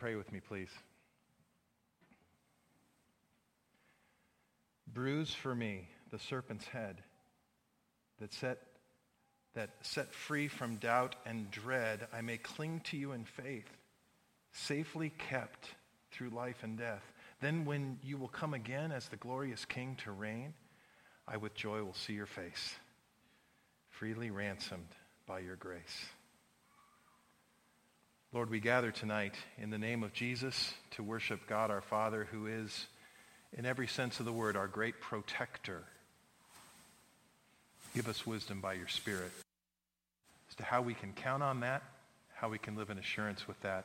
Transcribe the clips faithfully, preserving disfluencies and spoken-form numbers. pray with me, please? Bruise for me the serpent's head that set, that set free from doubt and dread, I may cling to you in faith, safely kept through life and death. Then when you will come again as the glorious King to reign, I with joy will see your face, freely ransomed by your grace. Lord, we gather tonight in the name of Jesus to worship God our Father, who is, in every sense of the word, our great protector. Give us wisdom by your Spirit as to how we can count on that, how we can live in assurance with that,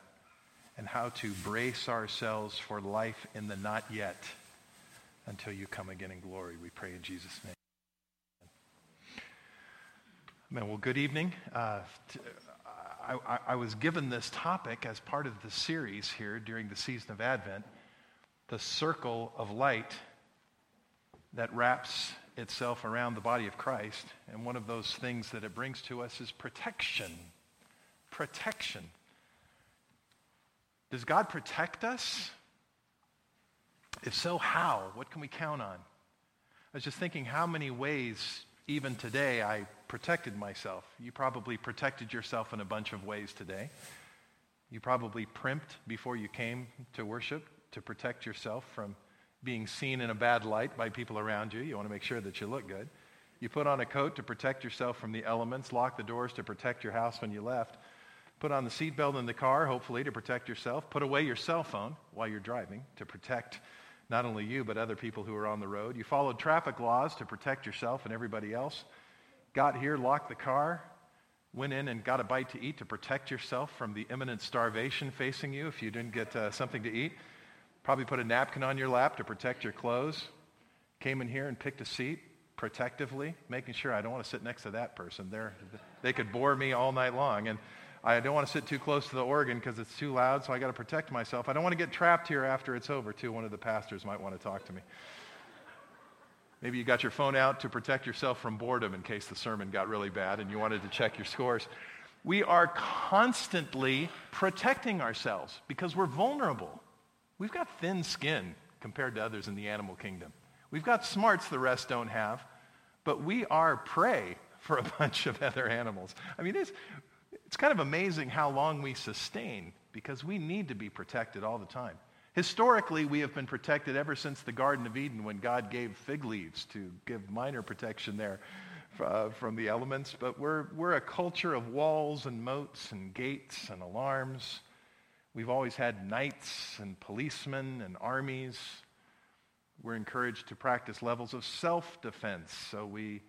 and how to brace ourselves for life in the not yet until you come again in glory. We pray in Jesus' name. Amen. Well, good evening. Uh, t- I, I, I was given this topic as part of the series here during the season of Advent, the circle of light that wraps itself around the body of Christ. And one of those things that it brings to us is protection. Protection. Does God protect us? If so, how? What can we count on? I was just thinking how many ways even today I protected myself. You probably protected yourself in a bunch of ways today. You probably primped before you came to worship to protect yourself from being seen in a bad light by people around you. You want to make sure that you look good. You put on a coat to protect yourself from the elements, lock the doors to protect your house when you left, put on the seatbelt in the car, hopefully, to protect yourself, put away your cell phone while you're driving to protect not only you but other people who are on the road. You followed traffic laws to protect yourself and everybody else. Got here, locked the car, went in and got a bite to eat to protect yourself from the imminent starvation facing you if you didn't get uh, something to eat. Probably put a napkin on your lap to protect your clothes. Came in here and picked a seat protectively, making sure I don't want to sit next to that person. They're, they could bore me all night long. And I don't want to sit too close to the organ because it's too loud, so I got to protect myself. I don't want to get trapped here after it's over, too. One of the pastors might want to talk to me. Maybe you got your phone out to protect yourself from boredom in case the sermon got really bad and you wanted to check your scores. We are constantly protecting ourselves because we're vulnerable. We've got thin skin compared to others in the animal kingdom. We've got smarts the rest don't have, but we are prey for a bunch of other animals. I mean, it's, it's kind of amazing how long we sustain because we need to be protected all the time. Historically, we have been protected ever since the Garden of Eden when God gave fig leaves to give minor protection there uh, from the elements. But we're we're a culture of walls and moats and gates and alarms. We've always had knights and policemen and armies. We're encouraged to practice levels of self-defense. So we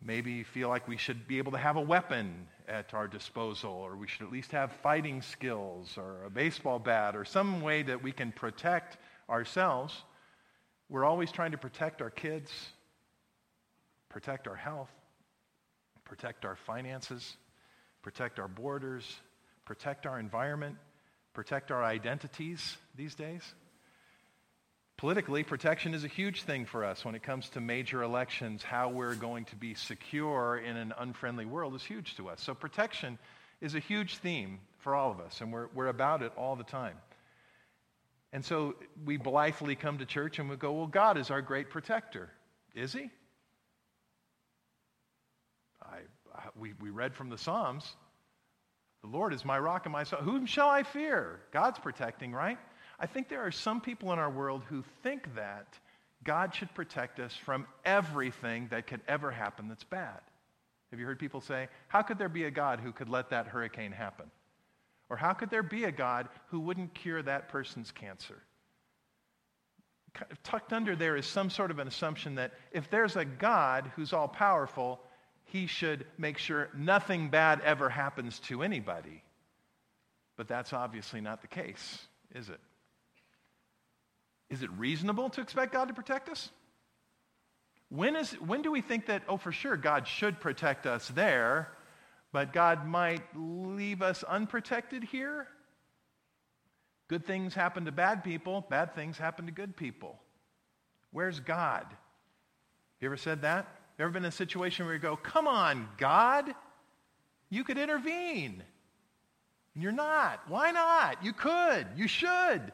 maybe feel like we should be able to have a weapon at our disposal, or we should at least have fighting skills or a baseball bat or some way that we can protect ourselves. We're always trying to protect our kids, protect our health, protect our finances, protect our borders, protect our environment, protect our identities these days. Politically, protection is a huge thing for us when it comes to major elections. How we're going to be secure in an unfriendly world is huge to us. So protection is a huge theme for all of us, and we're we're about it all the time. And so we blithely come to church and we go, well, God is our great protector. Is he? I, I we, we read from the Psalms, the Lord is my rock and my song. Whom shall I fear? God's protecting, right? I think there are some people in our world who think that God should protect us from everything that could ever happen that's bad. Have you heard people say, how could there be a God who could let that hurricane happen? Or how could there be a God who wouldn't cure that person's cancer? Tucked under there is some sort of an assumption that if there's a God who's all-powerful, he should make sure nothing bad ever happens to anybody. But that's obviously not the case, is it? Is it reasonable to expect God to protect us? When is when do we think that, oh, for sure, God should protect us there, but God might leave us unprotected here? Good things happen to bad people. Bad things happen to good people. Where's God? You ever said that? You ever been in a situation where you go, come on, God, you could intervene. And you're not. Why not? You could. You should.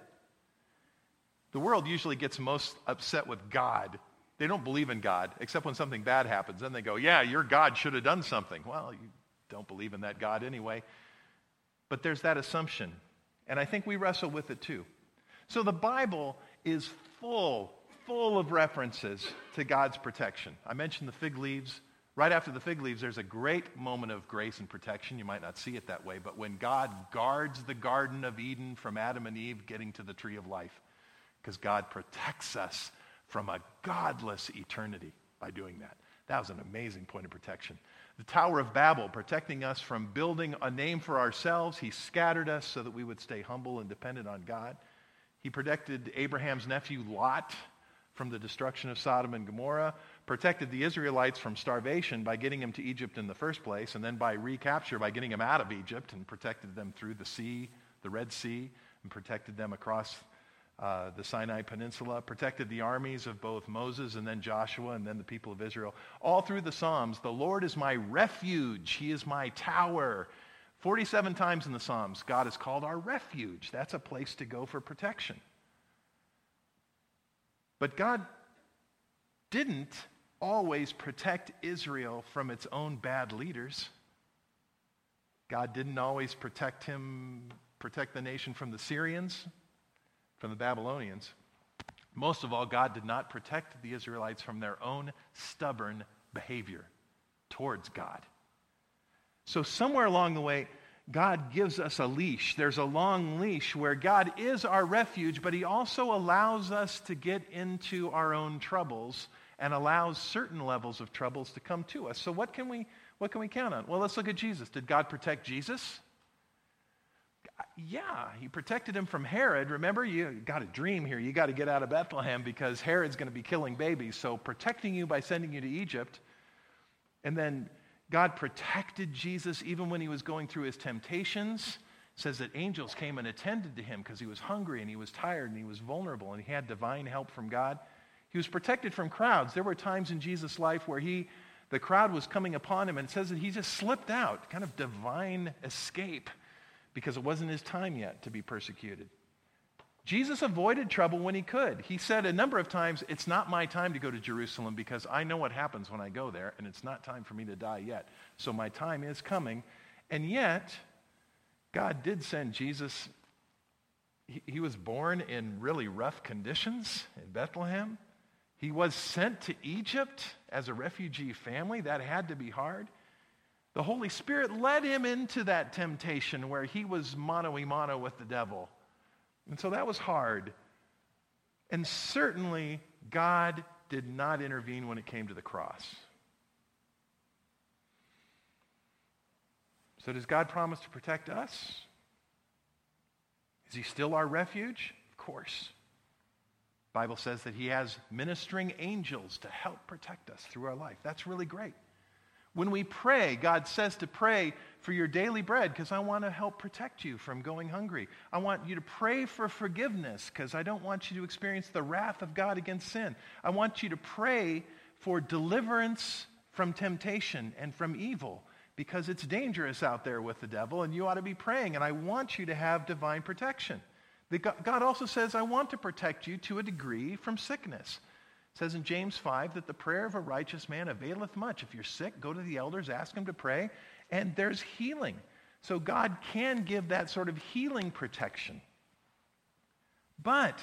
The world usually gets most upset with God. They don't believe in God, except when something bad happens. Then they go, yeah, your God should have done something. Well, you don't believe in that God anyway. But there's that assumption. And I think we wrestle with it too. So the Bible is full, full of references to God's protection. I mentioned the fig leaves. Right after the fig leaves, there's a great moment of grace and protection. You might not see it that way, but when God guards the Garden of Eden from Adam and Eve getting to the tree of life, because God protects us from a godless eternity by doing that. That was an amazing point of protection. The Tower of Babel, protecting us from building a name for ourselves. He scattered us so that we would stay humble and dependent on God. He protected Abraham's nephew Lot from the destruction of Sodom and Gomorrah, protected the Israelites from starvation by getting them to Egypt in the first place, and then by recapture by getting them out of Egypt, and protected them through the sea, the Red Sea, and protected them across Uh, the Sinai Peninsula, protected the armies of both Moses and then Joshua and then the people of Israel. All through the Psalms, the Lord is my refuge. He is my tower. forty-seven times in the Psalms, God is called our refuge. That's a place to go for protection. But God didn't always protect Israel from its own bad leaders. God didn't always protect him, protect the nation from the Syrians, from the Babylonians. Most of all, God did not protect the Israelites from their own stubborn behavior towards God. So somewhere along the way, God gives us a leash. There's a long leash where God is our refuge, but he also allows us to get into our own troubles and allows certain levels of troubles to come to us. So what can we, what can we count on? Well, let's look at Jesus. Did God protect Jesus? Yeah, he protected him from Herod. Remember, you got a dream here. You got to get out of Bethlehem because Herod's going to be killing babies. So protecting you by sending you to Egypt. And then God protected Jesus even when he was going through his temptations. It says that angels came and attended to him because he was hungry and he was tired and he was vulnerable and he had divine help from God. He was protected from crowds. There were times in Jesus' life where he, the crowd was coming upon him, and it says that he just slipped out, kind of divine escape, because it wasn't his time yet to be persecuted. Jesus avoided trouble when he could. He said a number of times, it's not my time to go to Jerusalem because I know what happens when I go there, and it's not time for me to die yet. So my time is coming. And yet, God did send Jesus. He, he was born in really rough conditions in Bethlehem. He was sent to Egypt as a refugee family. That had to be hard. The Holy Spirit led him into that temptation where he was mano-a-mano with the devil. And so that was hard. And certainly, God did not intervene when it came to the cross. So does God promise to protect us? Is he still our refuge? Of course. The Bible says that he has ministering angels to help protect us through our life. That's really great. When we pray, God says to pray for your daily bread because I want to help protect you from going hungry. I want you to pray for forgiveness because I don't want you to experience the wrath of God against sin. I want you to pray for deliverance from temptation and from evil because it's dangerous out there with the devil and you ought to be praying, and I want you to have divine protection. God also says, I want to protect you to a degree from sickness. It says in James five that the prayer of a righteous man availeth much. If you're sick, go to the elders, ask them to pray, and there's healing. So God can give that sort of healing protection. But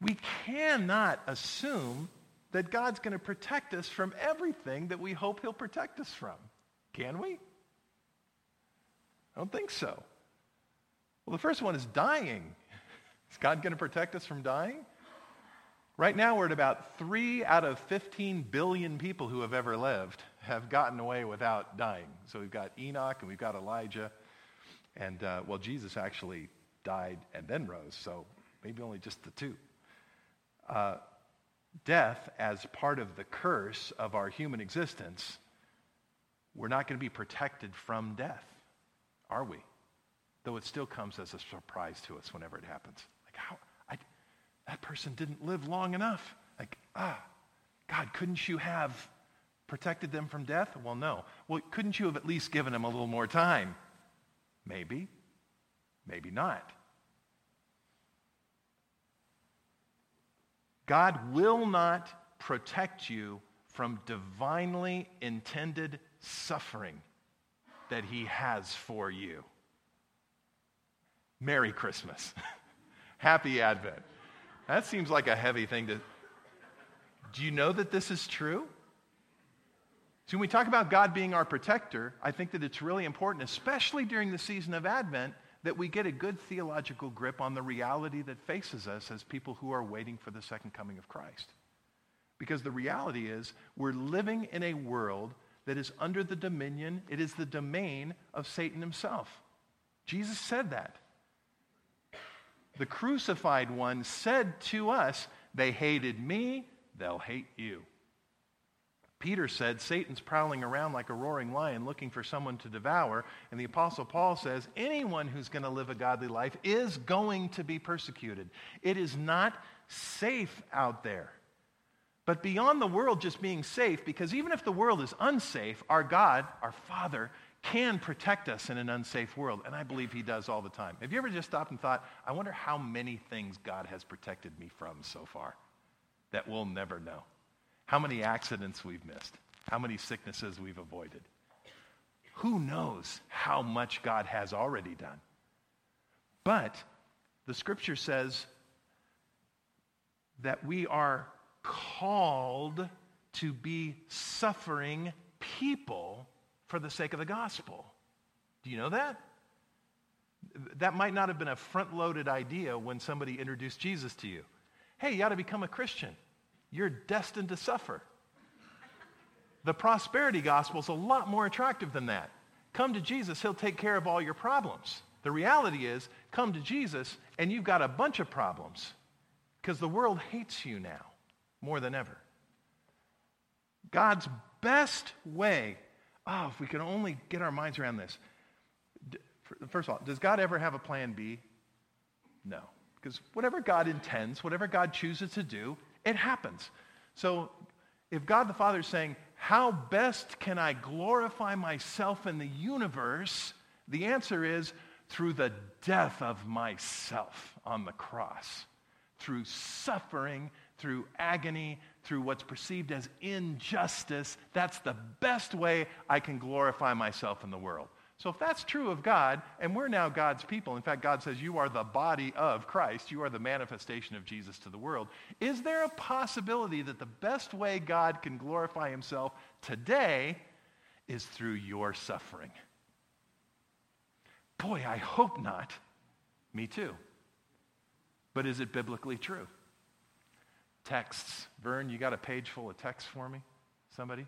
we cannot assume that God's going to protect us from everything that we hope he'll protect us from. Can we? I don't think so. Well, the first one is dying. Is God going to protect us from dying? Right now, we're at about three out of fifteen billion people who have ever lived have gotten away without dying. So we've got Enoch and we've got Elijah. And, uh, well, Jesus actually died and then rose, so maybe only just the two. Uh, death, as part of the curse of our human existence, we're not going to be protected from death, are we? Though it still comes as a surprise to us whenever it happens. Like, how? That person didn't live long enough. Like, ah, God, couldn't you have protected them from death? Well, no. Well, couldn't you have at least given them a little more time? Maybe, maybe not. God will not protect you from divinely intended suffering that he has for you. Merry Christmas. Happy Advent. That seems like a heavy thing to... Do you know that this is true? So when we talk about God being our protector, I think that it's really important, especially during the season of Advent, that we get a good theological grip on the reality that faces us as people who are waiting for the second coming of Christ. Because the reality is we're living in a world that is under the dominion, it is the domain of Satan himself. Jesus said that. The crucified one said to us, "They hated me, they'll hate you." Peter said, "Satan's prowling around like a roaring lion looking for someone to devour." And the Apostle Paul says, anyone who's going to live a godly life is going to be persecuted. It is not safe out there. But beyond the world just being safe, because even if the world is unsafe, our God, our Father, can protect us in an unsafe world. And I believe he does all the time. Have you ever just stopped and thought, I wonder how many things God has protected me from so far that we'll never know? How many accidents we've missed, how many sicknesses we've avoided. Who knows how much God has already done? But the scripture says that we are called to be suffering people for the sake of the gospel. Do you know that? That might not have been a front-loaded idea when somebody introduced Jesus to you. Hey, you ought to become a Christian. You're destined to suffer. The prosperity gospel is a lot more attractive than that. Come to Jesus, he'll take care of all your problems. The reality is, come to Jesus and you've got a bunch of problems because the world hates you now more than ever. God's best way, oh, if we could only get our minds around this. First of all, does God ever have a plan B? No, because whatever God intends, whatever God chooses to do, it happens. So if God the Father is saying, how best can I glorify myself in the universe? The answer is through the death of myself on the cross, through suffering, through agony, through what's perceived as injustice. That's the best way I can glorify myself in the world. So if that's true of God, and we're now God's people, in fact, God says you are the body of Christ, you are the manifestation of Jesus to the world, is there a possibility that the best way God can glorify himself today is through your suffering? Boy, I hope not. Me too. But is it biblically true? Texts. Vern, you got a page full of texts for me? Somebody?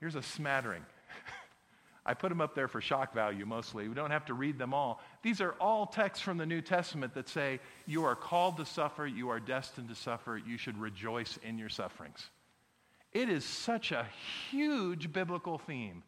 Here's a smattering. I put them up there for shock value mostly. We don't have to read them all. These are all texts from the New Testament that say you are called to suffer, you are destined to suffer, you should rejoice in your sufferings. It is such a huge biblical theme.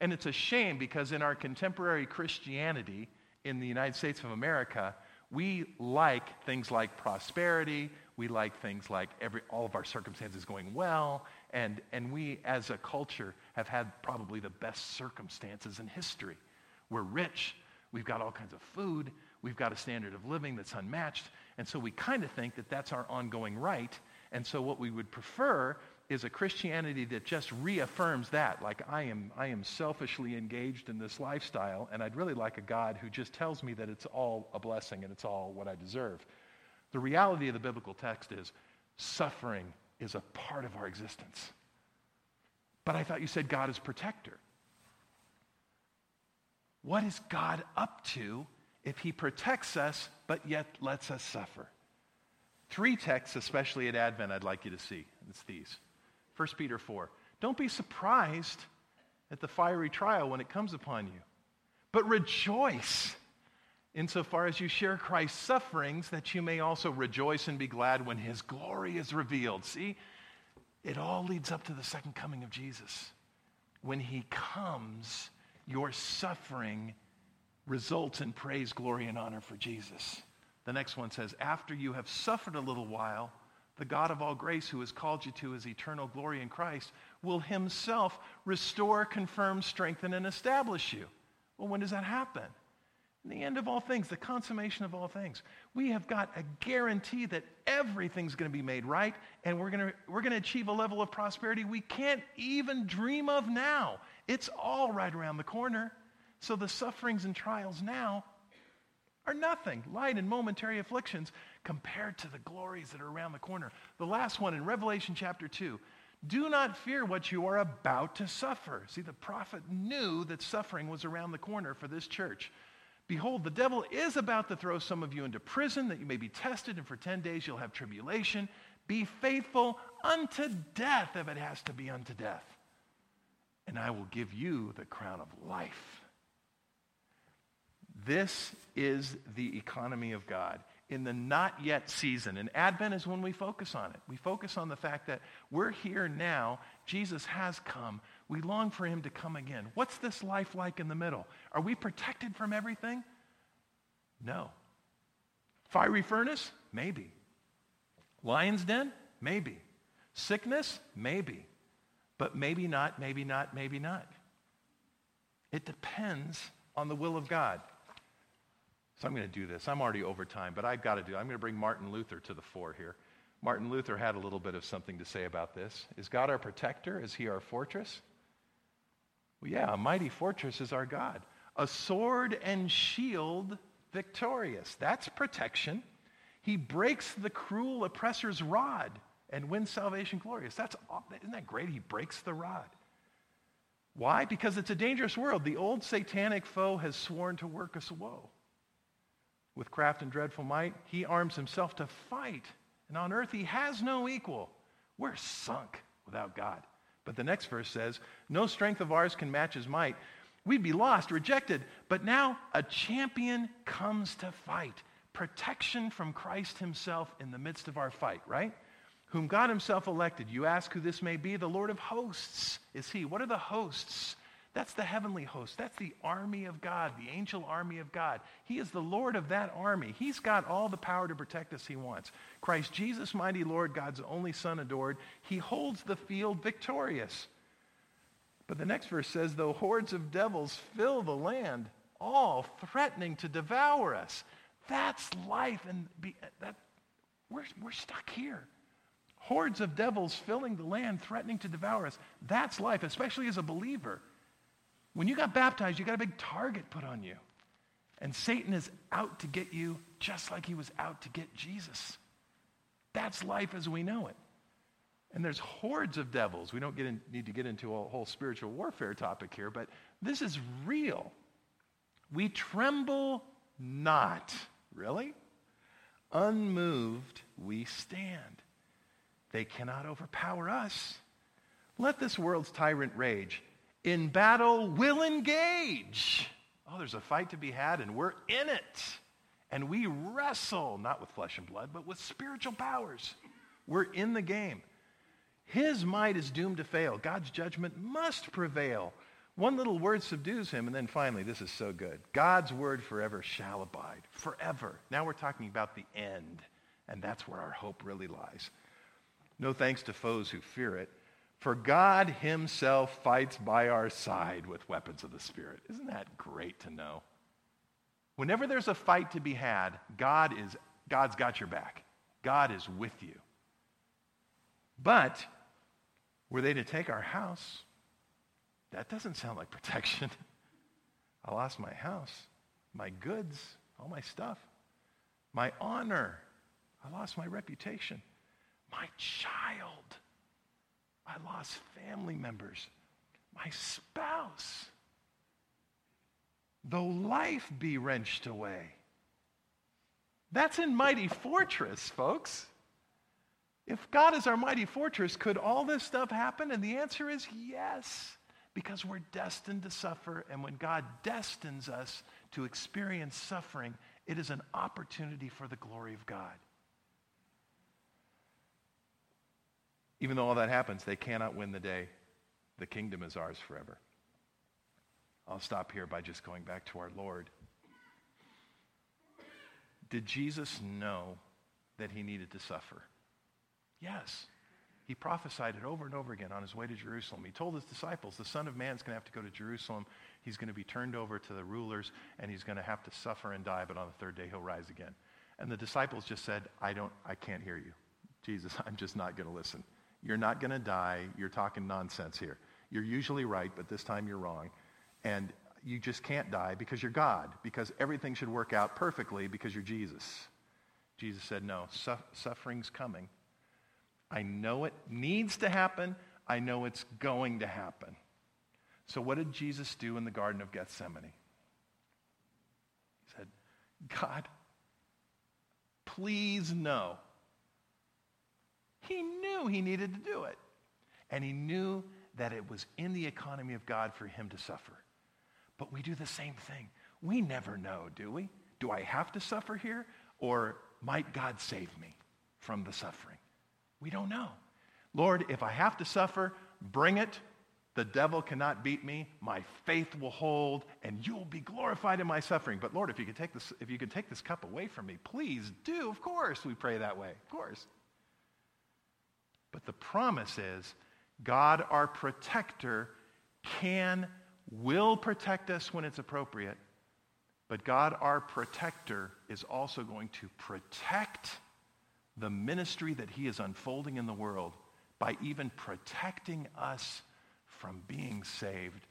And it's a shame because in our contemporary Christianity in the United States of America, we like things like prosperity, we like things like every, all of our circumstances going well, and, and we as a culture have had probably the best circumstances in history. We're rich, we've got all kinds of food, we've got a standard of living that's unmatched, and so we kind of think that that's our ongoing right, and so what we would prefer is a Christianity that just reaffirms that, like I am, I am selfishly engaged in this lifestyle, and I'd really like a God who just tells me that it's all a blessing and it's all what I deserve. The reality of the biblical text is suffering is a part of our existence. But I thought you said God is protector. What is God up to if he protects us but yet lets us suffer? Three texts, especially at Advent, I'd like you to see. It's these. First Peter four. Don't be surprised at the fiery trial when it comes upon you, but rejoice insofar as you share Christ's sufferings, that you may also rejoice and be glad when his glory is revealed. See, it all leads up to the second coming of Jesus. When he comes, your suffering results in praise, glory, and honor for Jesus. The next one says, after you have suffered a little while, the God of all grace, who has called you to his eternal glory in Christ, will himself restore, confirm, strengthen, and establish you. Well, when does that happen? In the end of all things, the consummation of all things. We have got a guarantee that everything's going to be made right, and we're going to we're going to achieve a level of prosperity we can't even dream of now. It's all right around the corner. So the sufferings and trials now are nothing, light and momentary afflictions compared to the glories that are around the corner. The last one in Revelation chapter two. Do not fear what you are about to suffer. See, the prophet knew that suffering was around the corner for this church. Behold, the devil is about to throw some of you into prison that you may be tested, and for ten days you'll have tribulation. Be faithful unto death if it has to be unto death, and I will give you the crown of life. This is the economy of God in the not yet season. And Advent is when we focus on it. We focus on the fact that we're here now. Jesus has come. We long for him to come again. What's this life like in the middle? Are we protected from everything? No. Fiery furnace? Maybe. Lion's den? Maybe. Sickness? Maybe. But maybe not, maybe not, maybe not. It depends on the will of God. So I'm going to do this. I'm already over time, but I've got to do it. I'm going to bring Martin Luther to the fore here. Martin Luther had a little bit of something to say about this. Is God our protector? Is he our fortress? Well, yeah, a mighty fortress is our God. A sword and shield victorious. That's protection. He breaks the cruel oppressor's rod and wins salvation glorious. That's, isn't that great? He breaks the rod. Why? Because it's a dangerous world. The old satanic foe has sworn to work us woe. With craft and dreadful might, he arms himself to fight. And on earth, he has no equal. We're sunk without God. But the next verse says, no strength of ours can match his might. We'd be lost, rejected. But now a champion comes to fight. Protection from Christ himself in the midst of our fight, right? Whom God himself elected. You ask who this may be? The Lord of hosts is he. What are the hosts? That's the heavenly host. That's the army of God, the angel army of God. He is the Lord of that army. He's got all the power to protect us he wants. Christ Jesus, mighty Lord, God's only Son adored. He holds the field victorious. But the next verse says, though hordes of devils fill the land, all threatening to devour us. That's life. And be, that, we're, we're stuck here. Hordes of devils filling the land, threatening to devour us. That's life, especially as a believer. When you got baptized, you got a big target put on you. And Satan is out to get you just like he was out to get Jesus. That's life as we know it. And there's hordes of devils. We don't get in, need to get into a whole spiritual warfare topic here, but this is real. We tremble not. Really? Unmoved we stand. They cannot overpower us. Let this world's tyrant rage. In battle, we'll engage. Oh, there's a fight to be had, and we're in it. And we wrestle, not with flesh and blood, but with spiritual powers. We're in the game. His might is doomed to fail. God's judgment must prevail. One little word subdues him. And then finally, this is so good. God's word forever shall abide. Forever. Now we're talking about the end. And that's where our hope really lies. No thanks to foes who fear it. For God himself fights by our side with weapons of the Spirit. Isn't that great to know? Whenever there's a fight to be had, God is, God's got your back. God is with you. But were they to take our house? That doesn't sound like protection. I lost my house, my goods, all my stuff, my honor. I lost my reputation, my child. I lost family members, my spouse. Though life be wrenched away. That's in mighty fortress, folks. If God is our mighty fortress, could all this stuff happen? And the answer is yes, because we're destined to suffer. And when God destines us to experience suffering, it is an opportunity for the glory of God. Even though all that happens, they cannot win the day. The kingdom is ours forever. I'll stop here by just going back to our Lord. Did Jesus know that he needed to suffer? Yes. He prophesied it over and over again on his way to Jerusalem. He told his disciples, the Son of Man is going to have to go to Jerusalem. He's going to be turned over to the rulers, and he's going to have to suffer and die, but on the third day he'll rise again. And the disciples just said, I don't, I can't hear you. Jesus, I'm just not going to listen. You're not going to die. You're talking nonsense here. You're usually right, but this time you're wrong. And you just can't die because you're God, because everything should work out perfectly because you're Jesus. Jesus said, no, su- suffering's coming. I know it needs to happen. I know it's going to happen. So what did Jesus do in the Garden of Gethsemane? He said, God, please no. He knew he needed to do it. And he knew that it was in the economy of God for him to suffer. But we do the same thing. We never know, do we? Do I have to suffer here? Or might God save me from the suffering? We don't know. Lord, if I have to suffer, bring it. The devil cannot beat me. My faith will hold, and you will be glorified in my suffering. But Lord, if you could take this, if you could take this cup away from me, please do. Of course, we pray that way. Of course. But the promise is God, our protector, can, will protect us when it's appropriate. But God, our protector, is also going to protect the ministry that he is unfolding in the world by even protecting us from being saved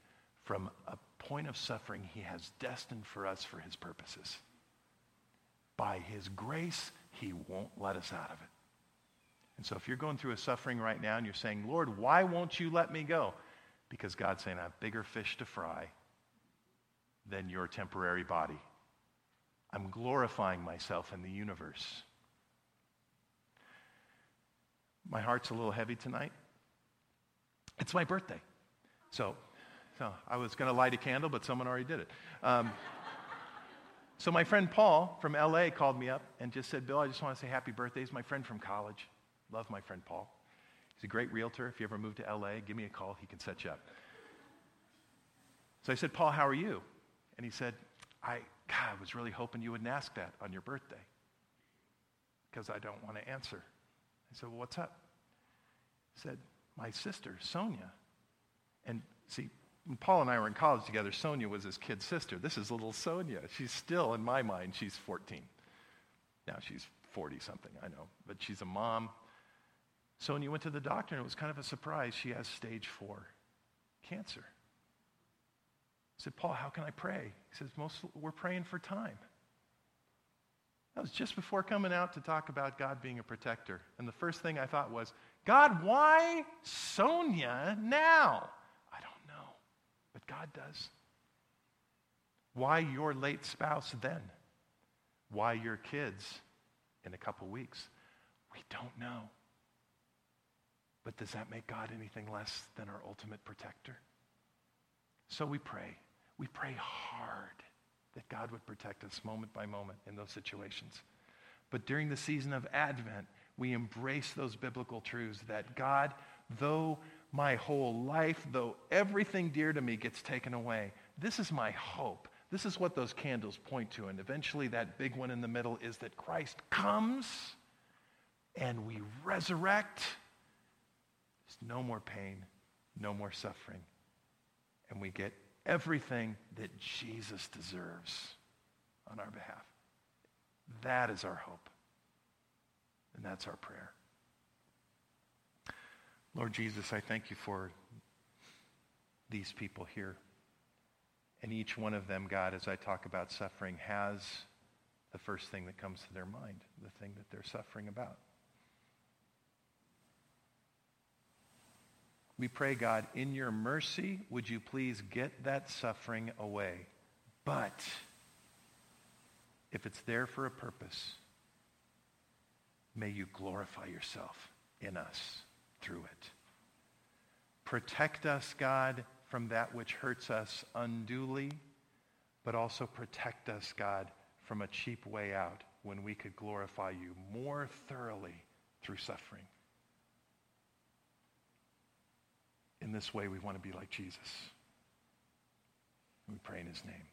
from a point of suffering he has destined for us for his purposes. By his grace, he won't let us out of it. And so if you're going through a suffering right now and you're saying, Lord, why won't you let me go? Because God's saying, I have bigger fish to fry than your temporary body. I'm glorifying myself in the universe. My heart's a little heavy tonight. It's my birthday. So, so I was going to light a candle, but someone already did it. Um, so my friend Paul from L A called me up and just said, Bill, I just want to say happy birthday. He's my friend from college. Love my friend Paul. He's a great realtor. If you ever move to L A, give me a call. He can set you up. So I said, Paul, how are you? And he said, I, God, I was really hoping you wouldn't ask that on your birthday because I don't want to answer. I said, well, what's up? He said, my sister, Sonia. And see, when Paul and I were in college together, Sonia was his kid sister. This is little Sonia. She's still, in my mind, she's fourteen. Now she's forty-something, I know, but she's a mom. Sonia went to the doctor, and it was kind of a surprise. She has stage four cancer. I said, Paul, how can I pray? He says, Most, we're praying for time. That was just before coming out to talk about God being a protector. And the first thing I thought was, God, why Sonia now? I don't know, but God does. Why your late spouse then? Why your kids in a couple weeks? We don't know. But does that make God anything less than our ultimate protector? So we pray. We pray hard that God would protect us moment by moment in those situations. But during the season of Advent, we embrace those biblical truths that God, though my whole life, though everything dear to me gets taken away, this is my hope. This is what those candles point to. And eventually that big one in the middle is that Christ comes and we resurrect. There's no more pain, no more suffering. And we get everything that Jesus deserves on our behalf. That is our hope. And that's our prayer. Lord Jesus, I thank you for these people here. And each one of them, God, as I talk about suffering, has the first thing that comes to their mind, the thing that they're suffering about. We pray, God, in your mercy, would you please get that suffering away? But if it's there for a purpose, may you glorify yourself in us through it. Protect us, God, from that which hurts us unduly, but also protect us, God, from a cheap way out when we could glorify you more thoroughly through suffering. In this way, we want to be like Jesus. We pray in his name.